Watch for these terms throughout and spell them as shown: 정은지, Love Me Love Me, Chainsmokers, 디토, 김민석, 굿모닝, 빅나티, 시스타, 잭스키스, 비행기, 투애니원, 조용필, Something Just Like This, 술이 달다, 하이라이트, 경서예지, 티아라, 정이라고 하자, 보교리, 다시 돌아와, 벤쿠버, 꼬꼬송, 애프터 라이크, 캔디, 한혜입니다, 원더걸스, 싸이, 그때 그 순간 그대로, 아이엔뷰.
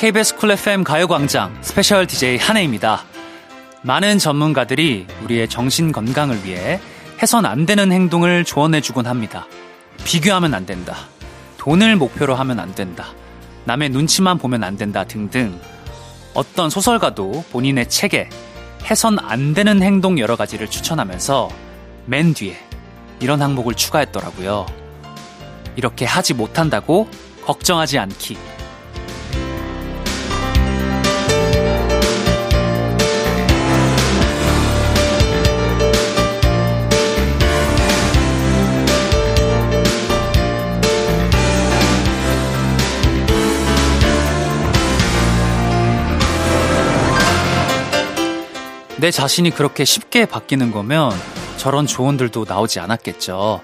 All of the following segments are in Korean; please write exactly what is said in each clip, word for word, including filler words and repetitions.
케이비에스 쿨 에프엠 가요광장 스페셜 디제이 한혜입니다. 많은 전문가들이 우리의 정신건강을 위해 해선 안 되는 행동을 조언해주곤 합니다. 비교하면 안 된다, 돈을 목표로 하면 안 된다, 남의 눈치만 보면 안 된다 등등. 어떤 소설가도 본인의 책에 해선 안 되는 행동 여러 가지를 추천하면서 맨 뒤에 이런 항목을 추가했더라고요. 이렇게 하지 못한다고 걱정하지 않기. 내 자신이 그렇게 쉽게 바뀌는 거면 저런 조언들도 나오지 않았겠죠.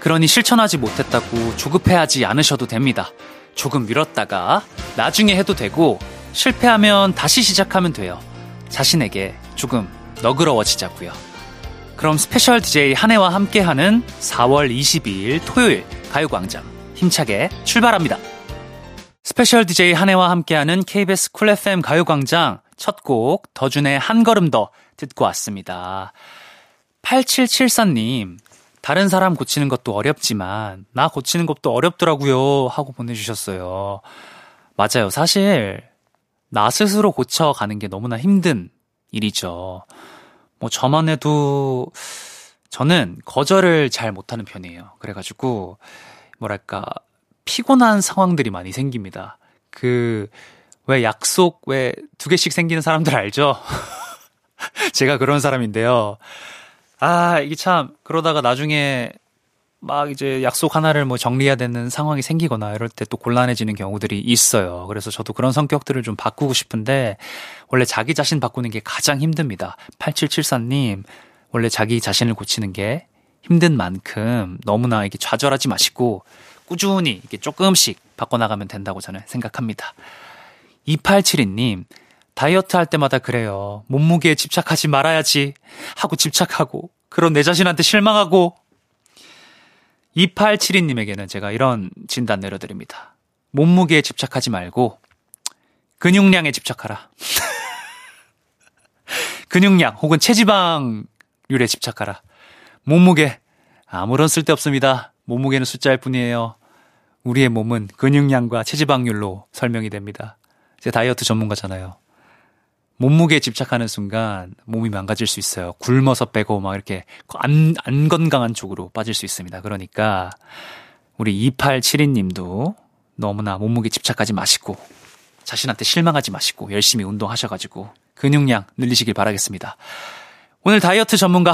그러니 실천하지 못했다고 조급해하지 않으셔도 됩니다. 조금 미뤘다가 나중에 해도 되고, 실패하면 다시 시작하면 돼요. 자신에게 조금 너그러워지자고요. 그럼 스페셜 디제이 한혜와 함께하는 사월 이십이일 토요일 가요광장 힘차게 출발합니다. 스페셜 디제이 한혜와 함께하는 케이비에스 쿨 에프엠 가요광장, 첫 곡 더준의 한 걸음 더 듣고 왔습니다. 팔칠칠사님, 다른 사람 고치는 것도 어렵지만 나 고치는 것도 어렵더라고요 하고 보내주셨어요. 맞아요. 사실 나 스스로 고쳐가는 게 너무나 힘든 일이죠. 뭐 저만 해도 저는 거절을 잘 못하는 편이에요. 그래가지고 뭐랄까 피곤한 상황들이 많이 생깁니다. 그 왜 약속 왜 두 개씩 생기는 사람들 알죠? 제가 그런 사람인데요. 아, 이게 참, 그러다가 나중에 막 이제 약속 하나를 뭐 정리해야 되는 상황이 생기거나 이럴 때 또 곤란해지는 경우들이 있어요. 그래서 저도 그런 성격들을 좀 바꾸고 싶은데, 원래 자기 자신 바꾸는 게 가장 힘듭니다. 팔칠칠사님, 원래 자기 자신을 고치는 게 힘든 만큼 너무나 이게 좌절하지 마시고 꾸준히 이렇게 조금씩 바꿔나가면 된다고 저는 생각합니다. 이팔칠이님, 다이어트 할 때마다 그래요. 몸무게에 집착하지 말아야지 하고 집착하고, 그런 내 자신한테 실망하고. 이팔칠이님에게는 제가 이런 진단 내려드립니다. 몸무게에 집착하지 말고 근육량에 집착하라. 근육량 혹은 체지방률에 집착하라. 몸무게 아무런 쓸데없습니다. 몸무게는 숫자일 뿐이에요. 우리의 몸은 근육량과 체지방률로 설명이 됩니다. 제 다이어트 전문가잖아요. 몸무게에 집착하는 순간 몸이 망가질 수 있어요. 굶어서 빼고 막 이렇게 안, 안 건강한 쪽으로 빠질 수 있습니다. 그러니까 우리 이팔칠이님도 너무나 몸무게 집착하지 마시고 자신한테 실망하지 마시고 열심히 운동하셔가지고 근육량 늘리시길 바라겠습니다. 오늘 다이어트 전문가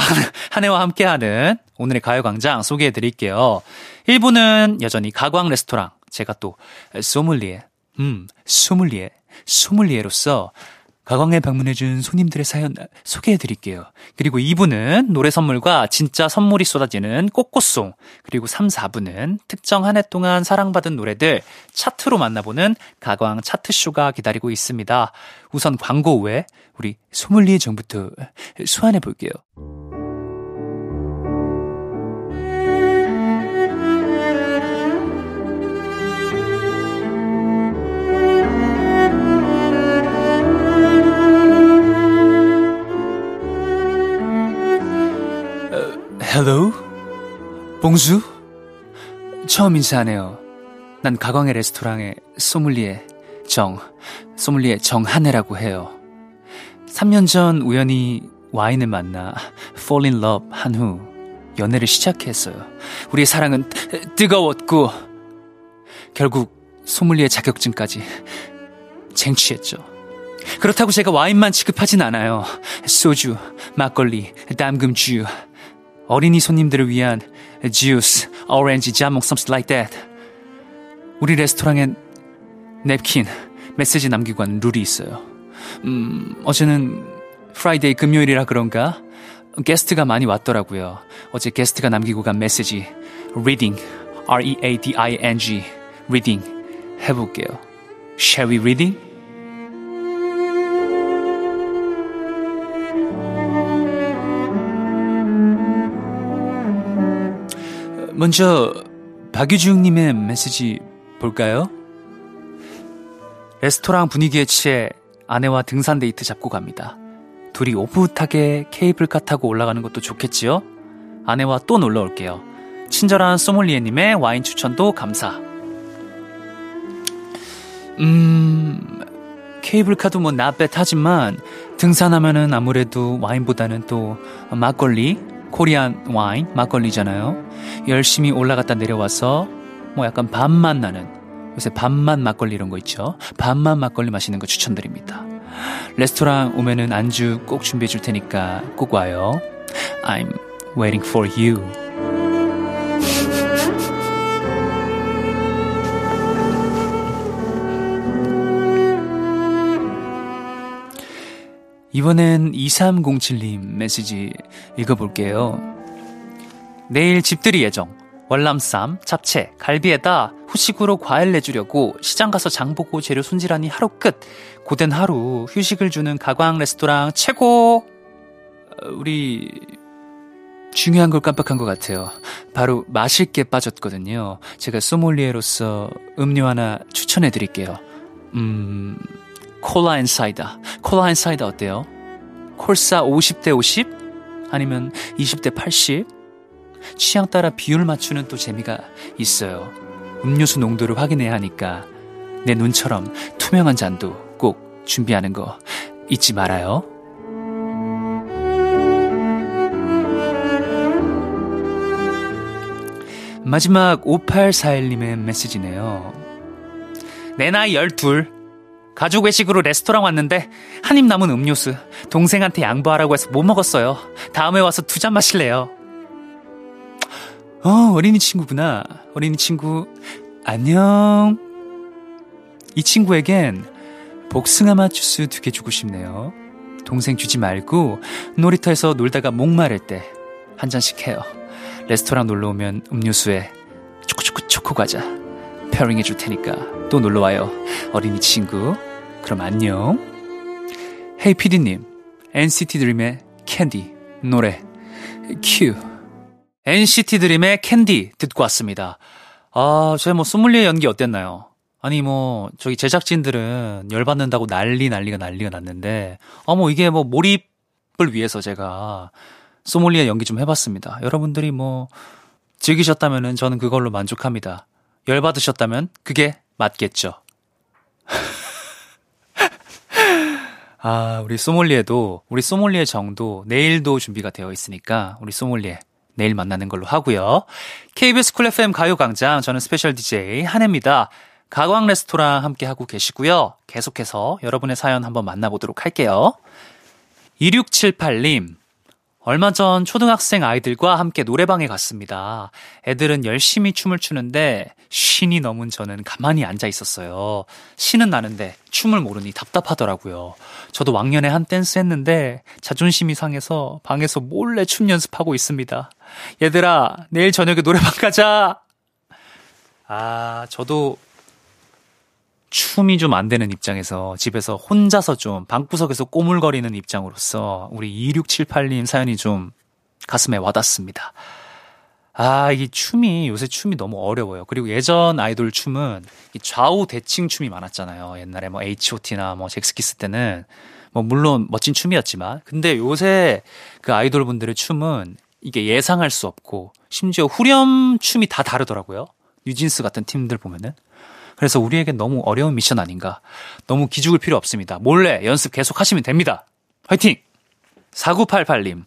한혜와 함께하는 오늘의 가요광장 소개해드릴게요. 일 부는 여전히 가광 레스토랑, 제가 또 소믈리에, 음, 소믈리에, 소믈리에로서 가광에 방문해준 손님들의 사연 소개해드릴게요. 그리고 이 부는 노래 선물과 진짜 선물이 쏟아지는 꽃꽃송, 그리고 삼, 사부는 특정 한 해 동안 사랑받은 노래들 차트로 만나보는 가광 차트쇼가 기다리고 있습니다. 우선 광고 후에 우리 소믈리에 정부터 소환해볼게요. 헬로? 봉수? 처음 인사하네요. 난 가광의 레스토랑의 소믈리에 정, 소믈리에 정한혜라고 해요. 삼 년 전 우연히 와인을 만나 fall in love 한 후 연애를 시작했어요. 우리의 사랑은 뜨거웠고 결국 소믈리에 자격증까지 쟁취했죠. 그렇다고 제가 와인만 취급하진 않아요. 소주, 막걸리, 담금주, 어린이 손님들을 위한 주스, 오렌지, 자몽, something like that. 우리 레스토랑엔 냅킨, 메시지 남기고 하는 룰이 있어요. 음, 어제는 프라이데이 금요일이라 그런가? 게스트가 많이 왔더라고요. 어제 게스트가 남기고 간 메시지, reading, R-E-A-D-I-N-G, reading, 해볼게요. Shall we reading? 먼저 박유중님의 메시지 볼까요? 레스토랑 분위기에 취해 아내와 등산 데이트 잡고 갑니다. 둘이 오붓하게 케이블카 타고 올라가는 것도 좋겠지요? 아내와 또 놀러 올게요. 친절한 소믈리에님의 와인 추천도 감사. 음... 케이블카도 뭐 나빼타지만 등산하면은 아무래도 와인보다는 또 막걸리, 코리안 와인, 막걸리잖아요. 열심히 올라갔다 내려와서 뭐 약간 밥맛 나는, 요새 밥맛 막걸리 이런 거 있죠. 밥맛 막걸리 마시는 거 추천드립니다. 레스토랑 오면은 안주 꼭 준비해 줄 테니까 꼭 와요. I'm waiting for you. 이번엔 이삼공칠님 메시지 읽어볼게요. 내일 집들이 예정. 월남쌈, 잡채, 갈비에다 후식으로 과일 내주려고 시장 가서 장 보고 재료 손질하니 하루 끝. 고된 하루 휴식을 주는 가광 레스토랑 최고. 우리 중요한 걸 깜빡한 것 같아요. 바로 마실 게 빠졌거든요. 제가 소믈리에로서 음료 하나 추천해드릴게요. 음... 콜라 앤 사이다. 콜라 앤 사이다 어때요? 콜사 오십 대 오십? 아니면 이십 대 팔십? 취향 따라 비율 맞추는 또 재미가 있어요. 음료수 농도를 확인해야 하니까 내 눈처럼 투명한 잔도 꼭 준비하는 거 잊지 말아요. 마지막 오팔사일님의 메시지네요. 내 나이 열둘. 가족 외식으로 레스토랑 왔는데 한입 남은 음료수 동생한테 양보하라고 해서 못 먹었어요. 다음에 와서 두 잔 마실래요? 어, 어린이 친구구나. 어린이 친구 안녕. 이 친구에겐 복숭아맛 주스 두 개 주고 싶네요. 동생 주지 말고 놀이터에서 놀다가 목마를 때 한 잔씩 해요. 레스토랑 놀러오면 음료수에 초코초코 초코과자 페어링 해줄 테니까 또 놀러와요. 어린이 친구 그럼 안녕. 헤이 피디님, 엔시티 드림의 캔디 노래 큐. 엔시티 드림의 캔디 듣고 왔습니다. 아, 저희 뭐 소믈리에 연기 어땠나요? 아니 뭐 저기 제작진들은 열받는다고 난리 난리가 난리가 났는데, 아 뭐 이게 뭐 몰입을 위해서 제가 소믈리에 연기 좀 해봤습니다. 여러분들이 뭐 즐기셨다면은 저는 그걸로 만족합니다. 열받으셨다면 그게 맞겠죠. 아, 우리 소믈리에도, 우리 소믈리에 정도 내일도 준비가 되어 있으니까 우리 소믈리에 내일 만나는 걸로 하고요. 케이비에스 쿨 에프엠 가요광장, 저는 스페셜 디제이 한혜입니다. 가광 레스토랑 함께하고 계시고요. 계속해서 여러분의 사연 한번 만나보도록 할게요. 이육칠팔님. 얼마 전 초등학생 아이들과 함께 노래방에 갔습니다. 애들은 열심히 춤을 추는데 쉰이 넘은 저는 가만히 앉아 있었어요. 신은 나는데 춤을 모르니 답답하더라고요. 저도 왕년에 한 댄스 했는데 자존심이 상해서 방에서 몰래 춤 연습하고 있습니다. 얘들아, 내일 저녁에 노래방 가자! 아, 저도 춤이 좀 안 되는 입장에서, 집에서 혼자서 좀 방구석에서 꼬물거리는 입장으로서 우리 이육칠팔님 사연이 좀 가슴에 와닿습니다. 아, 이 춤이, 요새 춤이 너무 어려워요. 그리고 예전 아이돌 춤은 이 좌우 대칭 춤이 많았잖아요. 옛날에 뭐 에이치오티나 뭐 잭스키스 때는 뭐 물론 멋진 춤이었지만, 근데 요새 그 아이돌 분들의 춤은 이게 예상할 수 없고 심지어 후렴 춤이 다 다르더라고요. 뉴진스 같은 팀들 보면은. 그래서 우리에겐 너무 어려운 미션 아닌가. 너무 기죽을 필요 없습니다. 몰래 연습 계속 하시면 됩니다. 화이팅! 사구팔팔님.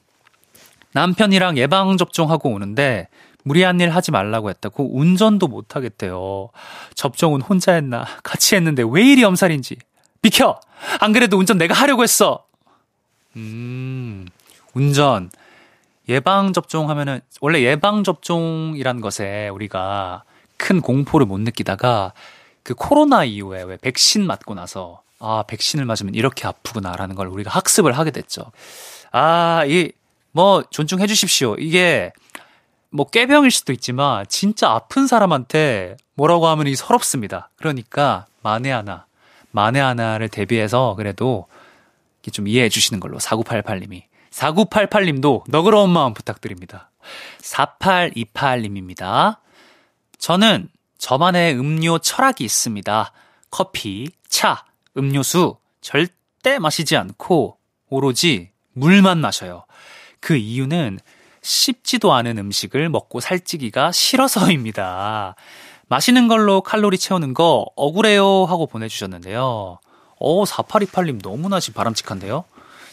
남편이랑 예방접종하고 오는데 무리한 일 하지 말라고 했다고 운전도 못하겠대요. 접종은 혼자 했나 같이 했는데 왜 이리 엄살인지. 비켜! 안 그래도 운전 내가 하려고 했어! 음, 운전. 예방접종하면은, 원래 예방접종이란 것에 우리가 큰 공포를 못 느끼다가 그 코로나 이후에 왜 백신 맞고 나서, 아, 백신을 맞으면 이렇게 아프구나라는 걸 우리가 학습을 하게 됐죠. 아, 이, 뭐, 존중해 주십시오. 이게, 뭐, 꾀병일 수도 있지만, 진짜 아픈 사람한테 뭐라고 하면 이 서럽습니다. 그러니까, 만에 하나, 만에 하나를 대비해서 그래도 좀 이해해 주시는 걸로, 사구팔팔님이. 사구팔팔님도 너그러운 마음 부탁드립니다. 사팔이팔님입니다. 저는 저만의 음료 철학이 있습니다. 커피, 차, 음료수 절대 마시지 않고 오로지 물만 마셔요. 그 이유는 씹지도 않은 음식을 먹고 살찌기가 싫어서입니다. 마시는 걸로 칼로리 채우는 거 억울해요 하고 보내주셨는데요. 어, 사팔이팔 님 너무나 바람직한데요.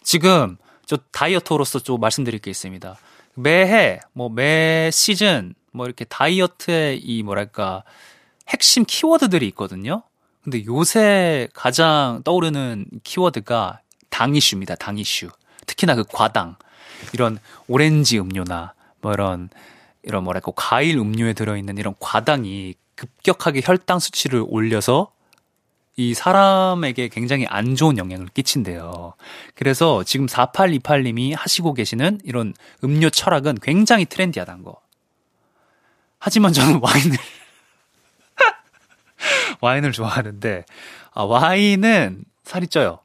지금 저 다이어터로서 좀 말씀드릴 게 있습니다. 매해, 뭐 매 시즌 뭐 이렇게 다이어트의 이 뭐랄까 핵심 키워드들이 있거든요. 근데 요새 가장 떠오르는 키워드가 당 이슈입니다. 당 이슈. 특히나 그 과당. 이런 오렌지 음료나 뭐 이런 이런 뭐랄까 과일 음료에 들어있는 이런 과당이 급격하게 혈당 수치를 올려서 이 사람에게 굉장히 안 좋은 영향을 끼친대요. 그래서 지금 사팔이팔 님이 하시고 계시는 이런 음료 철학은 굉장히 트렌디하다는 거. 하지만 저는 와인을 와인을 좋아하는데 아, 와인은 살이 쪄요.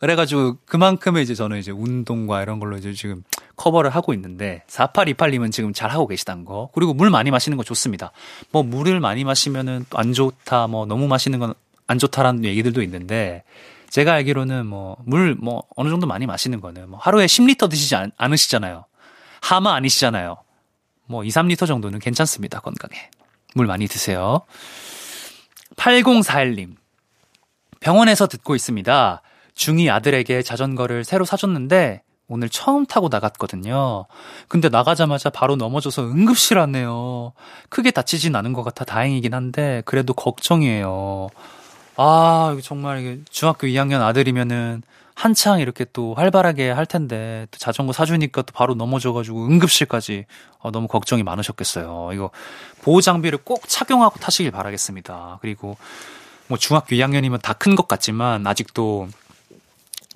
그래가지고 그만큼의 이제 저는 이제 운동과 이런 걸로 이제 지금 커버를 하고 있는데 사팔이팔 님은 지금 잘 하고 계시단 거. 그리고 물 많이 마시는 거 좋습니다. 뭐 물을 많이 마시면은 안 좋다, 뭐 너무 마시는 건 안 좋다라는 얘기들도 있는데 제가 알기로는 뭐 물 뭐 어느 정도 많이 마시는 거는 뭐 하루에 십 리터 드시지 않, 않으시잖아요. 하마 아니시잖아요. 뭐 이, 삼 리터 정도는 괜찮습니다. 건강에. 물 많이 드세요. 팔공사일 님. 병원에서 듣고 있습니다. 중이 아들에게 자전거를 새로 사줬는데 오늘 처음 타고 나갔거든요. 근데 나가자마자 바로 넘어져서 응급실 왔네요. 크게 다치진 않은 것 같아 다행이긴 한데 그래도 걱정이에요. 아, 정말 중학교 이 학년 아들이면은 한창 이렇게 또 활발하게 할 텐데 또 자전거 사주니까 또 바로 넘어져가지고 응급실까지 아, 너무 걱정이 많으셨겠어요. 이거 보호장비를 꼭 착용하고 타시길 바라겠습니다. 그리고 뭐 중학교 이 학년이면 다 큰 것 같지만 아직도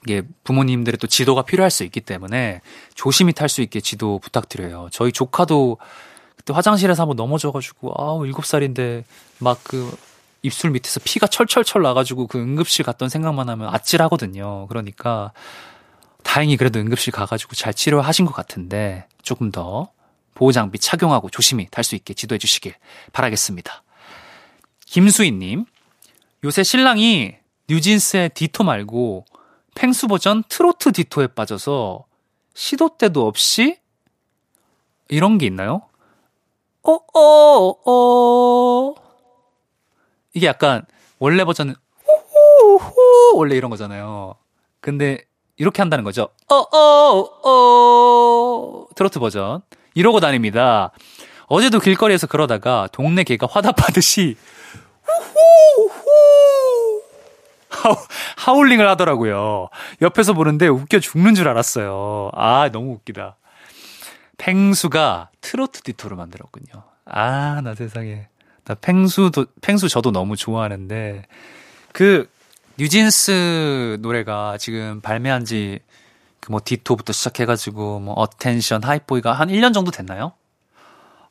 이게 부모님들의 또 지도가 필요할 수 있기 때문에 조심히 탈 수 있게 지도 부탁드려요. 저희 조카도 그때 화장실에서 한번 넘어져가지고 아우 일곱 살인데 막 그 입술 밑에서 피가 철철철 나가지고 그 응급실 갔던 생각만 하면 아찔하거든요. 그러니까 다행히 그래도 응급실 가가지고 잘 치료하신 것 같은데 조금 더 보호장비 착용하고 조심히 탈 수 있게 지도해 주시길 바라겠습니다. 김수인님, 요새 신랑이 뉴진스의 디토 말고 펭수 버전 트로트 디토에 빠져서 시도 때도 없이 이런 게 있나요? 어어어 이게 약간 원래 버전은 호호호 원래 이런 거잖아요. 근데 이렇게 한다는 거죠. 어어어 트로트 버전 이러고 다닙니다. 어제도 길거리에서 그러다가 동네 개가 화답하듯이 호호호 하울링을 하더라고요. 옆에서 보는데 웃겨 죽는 줄 알았어요. 아, 너무 웃기다. 펭수가 트로트 디토를 만들었군요. 아, 나 세상에. 나 펭수도, 펭수 저도 너무 좋아하는데, 그, 뉴진스 노래가 지금 발매한 지, 그 뭐, 디토부터 시작해가지고, 뭐, 어텐션, 하이 보이가 한 일 년 정도 됐나요?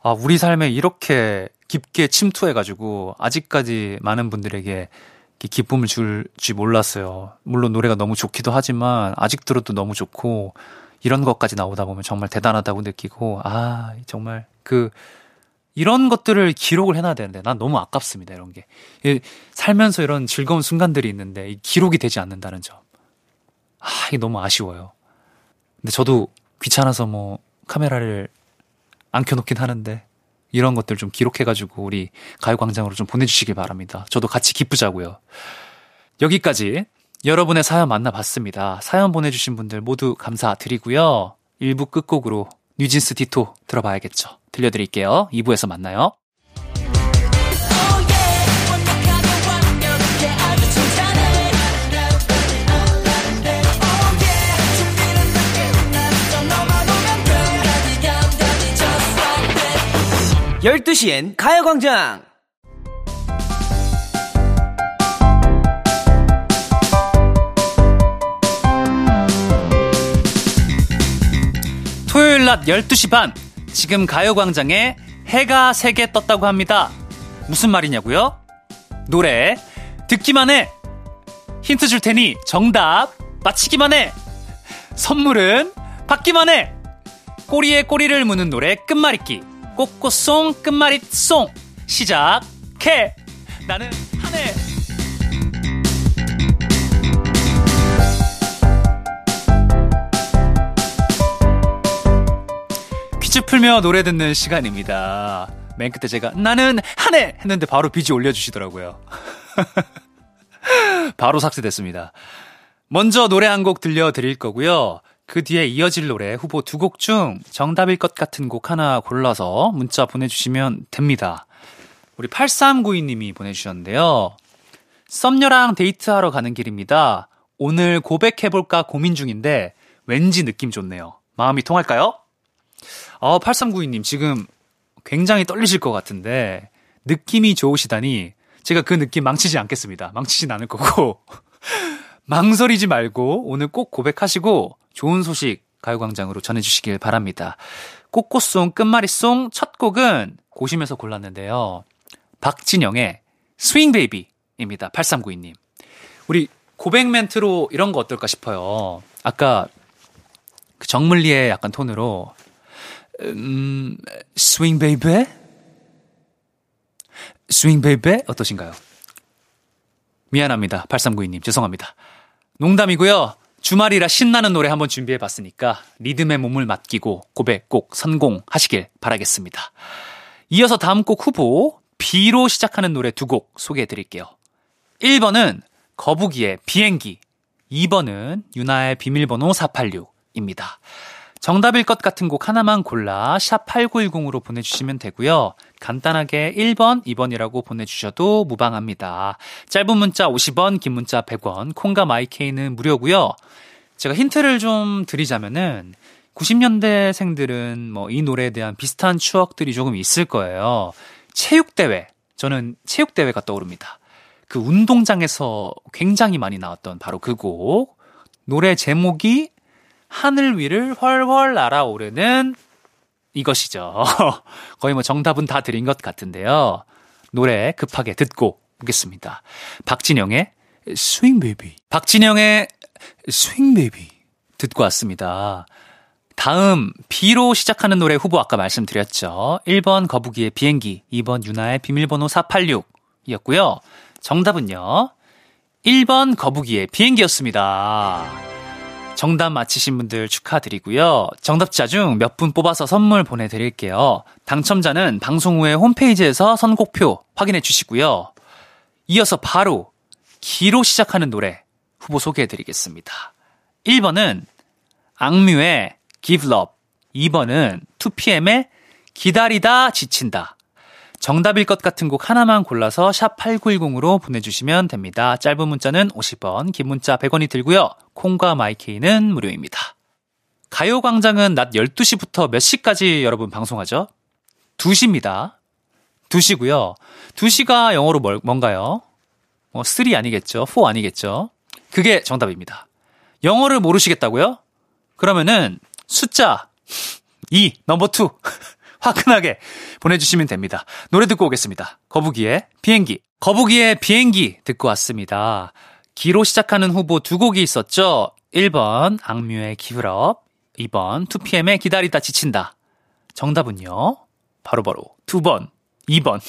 아, 우리 삶에 이렇게 깊게 침투해가지고, 아직까지 많은 분들에게 기쁨을 줄지 몰랐어요. 물론 노래가 너무 좋기도 하지만 아직 들어도 너무 좋고 이런 것까지 나오다 보면 정말 대단하다고 느끼고 아 정말 그 이런 것들을 기록을 해놔야 되는데 난 너무 아깝습니다. 이런 게 살면서 이런 즐거운 순간들이 있는데 기록이 되지 않는다는 점 아 이게 너무 아쉬워요. 근데 저도 귀찮아서 뭐 카메라를 안 켜놓긴 하는데 이런 것들 좀 기록해가지고 우리 가요광장으로 좀 보내주시길 바랍니다. 저도 같이 기쁘자고요. 여기까지 여러분의 사연 만나봤습니다. 사연 보내주신 분들 모두 감사드리고요. 일 부 끝곡으로 뉴진스 디토 들어봐야겠죠. 들려드릴게요. 이 부에서 만나요. 열두 시엔 가요광장 토요일 낮 열두 시 반 지금 가요광장에 해가 세 개 떴다고 합니다. 무슨 말이냐고요? 노래 듣기만 해. 힌트 줄 테니 정답 맞히기만 해. 선물은 받기만 해. 꼬리에 꼬리를 무는 노래 끝말잇기 꼬꼬송 끝말잇송 시작해. 나는 한혜 퀴즈 풀며 노래 듣는 시간입니다. 맨 끝에 제가 나는 한해 했는데 바로 비지 올려주시더라고요. 바로 삭제됐습니다. 먼저 노래 한 곡 들려드릴 거고요. 그 뒤에 이어질 노래 후보 두 곡 중 정답일 것 같은 곡 하나 골라서 문자 보내주시면 됩니다. 우리 팔삼구이 님이 보내주셨는데요. 썸녀랑 데이트하러 가는 길입니다. 오늘 고백해볼까 고민 중인데 왠지 느낌 좋네요. 마음이 통할까요? 어, 팔삼구이 님 지금 굉장히 떨리실 것 같은데 느낌이 좋으시다니 제가 그 느낌 망치지 않겠습니다. 망치진 않을 거고 망설이지 말고 오늘 꼭 고백하시고 좋은 소식 가요광장으로 전해주시길 바랍니다. 꼬꼬송 끝말잇송 첫 곡은 고심해서 골랐는데요. 박진영의 스윙베이비입니다. 팔삼구이 님. 우리 고백 멘트로 이런 거 어떨까 싶어요. 아까 그 정물리의 약간 톤으로 음, 스윙베이비? 스윙베이비? 어떠신가요? 미안합니다. 팔삼구이 님 죄송합니다. 농담이고요. 주말이라 신나는 노래 한번 준비해봤으니까 리듬에 몸을 맡기고 고백 꼭 성공하시길 바라겠습니다. 이어서 다음 곡 후보 B로 시작하는 노래 두 곡 소개해드릴게요. 일 번은 거북이의 비행기, 이 번은 유나의 비밀번호 사팔육입니다. 정답일 것 같은 곡 하나만 골라 샵팔구일공으로 보내주시면 되고요. 간단하게 일 번, 이 번이라고 보내주셔도 무방합니다. 짧은 문자 오십 원, 긴 문자 백 원, 콩과 마이케이는 무료고요. 제가 힌트를 좀 드리자면은 구십 년대생들은 뭐 이 노래에 대한 비슷한 추억들이 조금 있을 거예요. 체육대회, 저는 체육대회가 떠오릅니다. 그 운동장에서 굉장히 많이 나왔던 바로 그 곡, 노래 제목이 하늘 위를 훨훨 날아오르는 이것이죠. 거의 뭐 정답은 다 드린 것 같은데요. 노래 급하게 듣고 오겠습니다. 박진영의 스윙 베이비. 박진영의 스윙 베이비 듣고 왔습니다. 다음 B로 시작하는 노래 후보 아까 말씀드렸죠. 일 번 거북이의 비행기, 이 번 유나의 비밀번호 사팔육이었고요. 정답은요. 일 번 거북이의 비행기였습니다. 정답 맞히신 분들 축하드리고요. 정답자 중 몇 분 뽑아서 선물 보내드릴게요. 당첨자는 방송 후에 홈페이지에서 선곡표 확인해 주시고요. 이어서 바로 기로 시작하는 노래 후보 소개해드리겠습니다. 일 번은 악뮤의 Give Love, 이 번은 투피엠의 기다리다 지친다. 정답일 것 같은 곡 하나만 골라서 샵팔구일공으로 보내주시면 됩니다. 짧은 문자는 오십 원, 긴 문자 백 원이 들고요. 콩과 마이케이는 무료입니다. 가요광장은 낮 열두 시부터 몇 시까지 여러분 방송하죠? 두 시입니다. 두 시고요. 두 시가 영어로 뭘, 뭔가요? 뭐, 삼 아니겠죠? 사 아니겠죠? 그게 정답입니다. 영어를 모르시겠다고요? 그러면은 숫자 이, 넘버 이. 화끈하게 보내주시면 됩니다. 노래 듣고 오겠습니다. 거북이의 비행기. 거북이의 비행기 듣고 왔습니다. 기로 시작하는 후보 두 곡이 있었죠. 일 번 악뮤의 Give Love, 이 번 투피엠의 기다리다 지친다. 정답은요. 바로바로 이 번, 이 번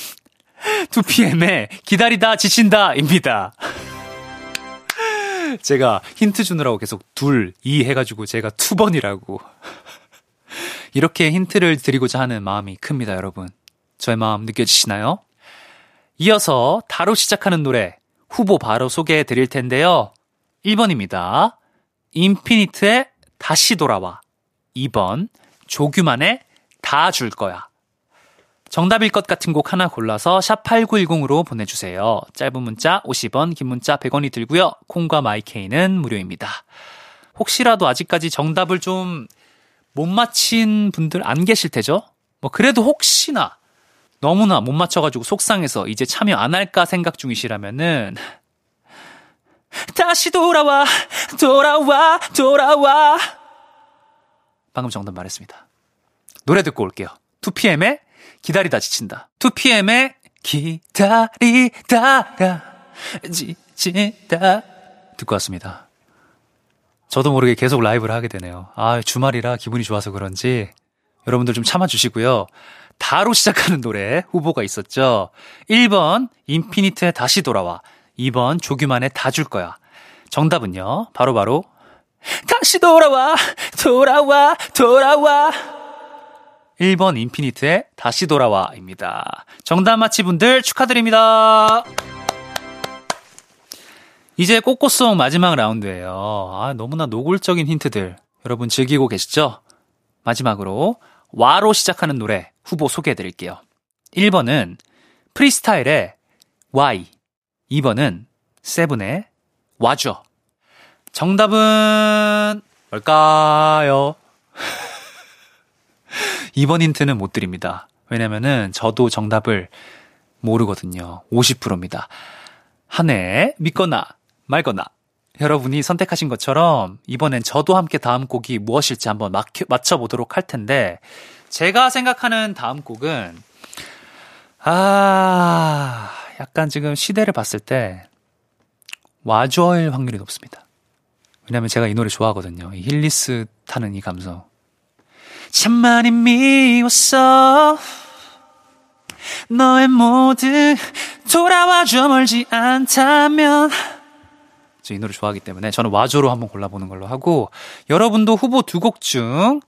투피엠의 기다리다 지친다입니다. 제가 힌트 주느라고 계속 둘, 이 해가지고 제가 이 번이라고 이렇게 힌트를 드리고자 하는 마음이 큽니다, 여러분. 저의 마음 느껴지시나요? 이어서 다로 시작하는 노래 후보 바로 소개해 드릴 텐데요. 일 번입니다. 인피니트의 다시 돌아와, 이 번 조규만의 다 줄 거야. 정답일 것 같은 곡 하나 골라서 샵팔구일공으로 보내주세요. 짧은 문자 오십 원, 긴 문자 백 원이 들고요. 콩과 마이케이는 무료입니다. 혹시라도 아직까지 정답을 좀 못 맞힌 분들 안 계실 테죠? 뭐 그래도 혹시나 너무나 못 맞춰가지고 속상해서 이제 참여 안 할까 생각 중이시라면은 다시 돌아와 돌아와 돌아와 방금 정답 말했습니다. 노래 듣고 올게요. 투피엠의 기다리다 지친다. 투피엠의 기다리다 지친다 듣고 왔습니다. 저도 모르게 계속 라이브를 하게 되네요. 아, 주말이라 기분이 좋아서 그런지 여러분들 좀 참아주시고요. 다로 시작하는 노래 후보가 있었죠. 일 번 인피니트의 다시 돌아와, 이 번 조규만의 다 줄 거야. 정답은요. 바로바로 바로 다시 돌아와 돌아와 돌아와 일 번 인피니트의 다시 돌아와입니다. 정답 맞힌 분들 축하드립니다. 이제 꼬꼬송 마지막 라운드예요. 아, 너무나 노골적인 힌트들 여러분 즐기고 계시죠? 마지막으로 와로 시작하는 노래 후보 소개해드릴게요. 일 번은 프리스타일의 와이, 이 번은 세븐의 와줘. 정답은 뭘까요? 이 번 힌트는 못 드립니다. 왜냐면은 저도 정답을 모르거든요. 오십 퍼센트입니다. 한 해 믿거나 말거나 여러분이 선택하신 것처럼 이번엔 저도 함께 다음 곡이 무엇일지 한번 맞혀, 맞춰보도록 할 텐데, 제가 생각하는 다음 곡은 아 약간 지금 시대를 봤을 때 와줘일 확률이 높습니다. 왜냐면 제가 이 노래 좋아하거든요. 이 힐리스 타는 이 감성. 참 많이 미웠어 너의 모든 돌아와줘 멀지 않다면. 저 이 노래 좋아하기 때문에 저는 와줘로 한번 골라보는 걸로 하고, 여러분도 후보 두 곡 중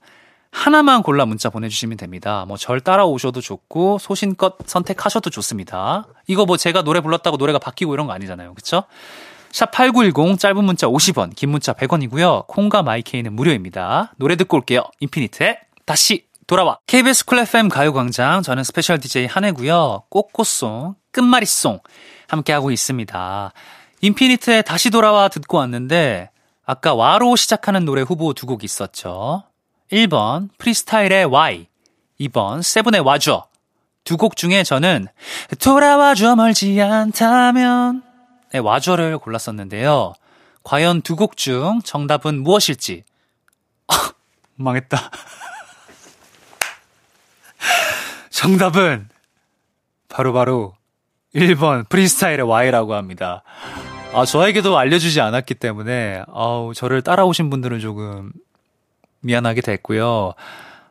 하나만 골라 문자 보내주시면 됩니다. 뭐 절 따라오셔도 좋고 소신껏 선택하셔도 좋습니다. 이거 뭐 제가 노래 불렀다고 노래가 바뀌고 이런 거 아니잖아요, 그쵸? 샵팔구일공 짧은 문자 오십 원, 긴 문자 백 원이고요. 콩과 마이케이는 무료입니다. 노래 듣고 올게요. 인피니트의 다시 돌아와. 케이비에스 쿨 에프엠 가요광장, 저는 스페셜 디제이 한혜고요. 꼬꼬송, 끝말잇송 함께하고 있습니다. 인피니트의 다시 돌아와 듣고 왔는데, 아까 와로 시작하는 노래 후보 두 곡 있었죠. 일 번 프리스타일의 와이, 이 번 세븐의 와줘. 두 곡 중에 저는 돌아와줘 멀지 않다면 네, 와줘를 골랐었는데요. 과연 두 곡 중 정답은 무엇일지. 아, 망했다. 정답은 바로바로 바로 일 번 프리스타일의 Y라고 합니다. 아, 저에게도 알려주지 않았기 때문에 아우, 저를 따라오신 분들은 조금 미안하게 됐고요.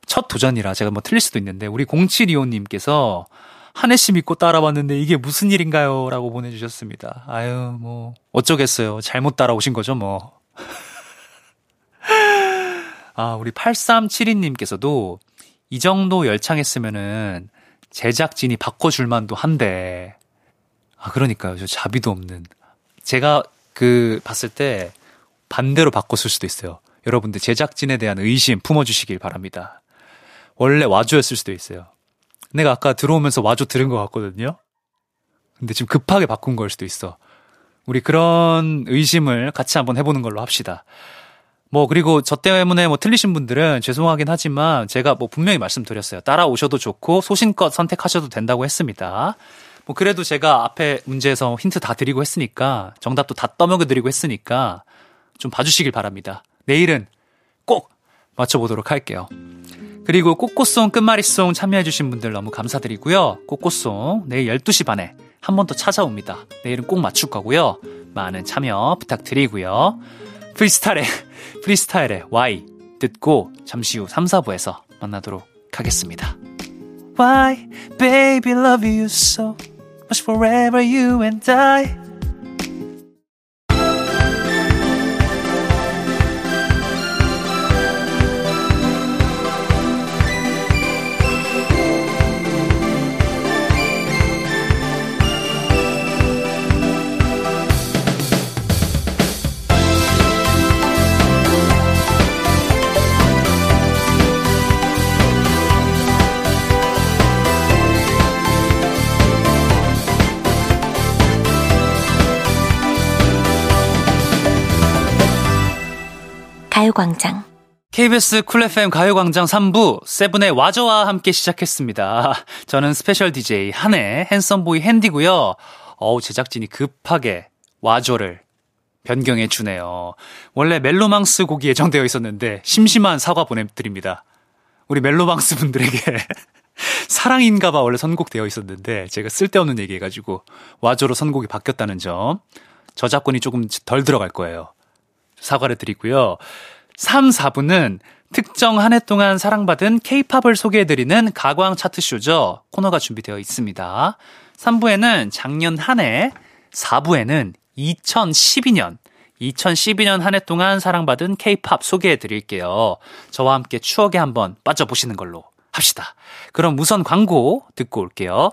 첫 도전이라 제가 뭐 틀릴 수도 있는데, 우리 공칠이오님께서 한혜씨 믿고 따라왔는데 이게 무슨 일인가요? 라고 보내주셨습니다. 아유, 뭐 어쩌겠어요. 잘못 따라오신 거죠 뭐. 아, 우리 팔삼칠이님께서도 이 정도 열창했으면은 제작진이 바꿔줄 만도 한데. 아, 그러니까요. 저 자비도 없는. 제가 그 봤을 때 반대로 바꿨을 수도 있어요. 여러분들 제작진에 대한 의심 품어주시길 바랍니다. 원래 와주였을 수도 있어요. 내가 아까 들어오면서 와줘 들은 것 같거든요. 근데 지금 급하게 바꾼 걸 수도 있어. 우리 그런 의심을 같이 한번 해보는 걸로 합시다. 뭐 그리고 저 때문에 뭐 틀리신 분들은 죄송하긴 하지만 제가 뭐 분명히 말씀드렸어요. 따라오셔도 좋고 소신껏 선택하셔도 된다고 했습니다. 뭐 그래도 제가 앞에 문제에서 힌트 다 드리고 했으니까, 정답도 다 떠먹여드리고 했으니까 좀 봐주시길 바랍니다. 내일은 꼭 맞춰보도록 할게요. 그리고 꼬꼬송 끝말잇송 참여해주신 분들 너무 감사드리고요. 꼬꼬송 내일 열두 시 반에 한 번 더 찾아옵니다. 내일은 꼭 맞출 거고요. 많은 참여 부탁드리고요. 프리스타일의, 프리스타일의 Y 듣고 잠시 후 삼, 사부에서 만나도록 하겠습니다. Why, baby, love you so much forever you and I. 가요광장 케이비에스 쿨 에프엠 가요광장 삼 부, 세븐의 와저와 함께 시작했습니다. 저는 스페셜 디제이 한혜, 핸섬보이 핸디고요. 어우, 제작진이 급하게 와저를 변경해 주네요. 원래 멜로망스 곡이 예정되어 있었는데 심심한 사과 보내드립니다. 우리 멜로망스 분들에게 사랑인가봐 원래 선곡되어 있었는데 제가 쓸데없는 얘기해가지고 와저로 선곡이 바뀌었다는 점, 저작권이 조금 덜 들어갈 거예요. 사과를 드리고요. 삼, 사부는 특정 한 해 동안 사랑받은 K-팝을 소개해드리는 가광 차트쇼죠. 코너가 준비되어 있습니다. 삼 부에는 작년 한 해, 사 부에는 이천십이 년, 이천십이 년 한 해 동안 사랑받은 K-팝 소개해드릴게요. 저와 함께 추억에 한번 빠져보시는 걸로 합시다. 그럼 우선 광고 듣고 올게요.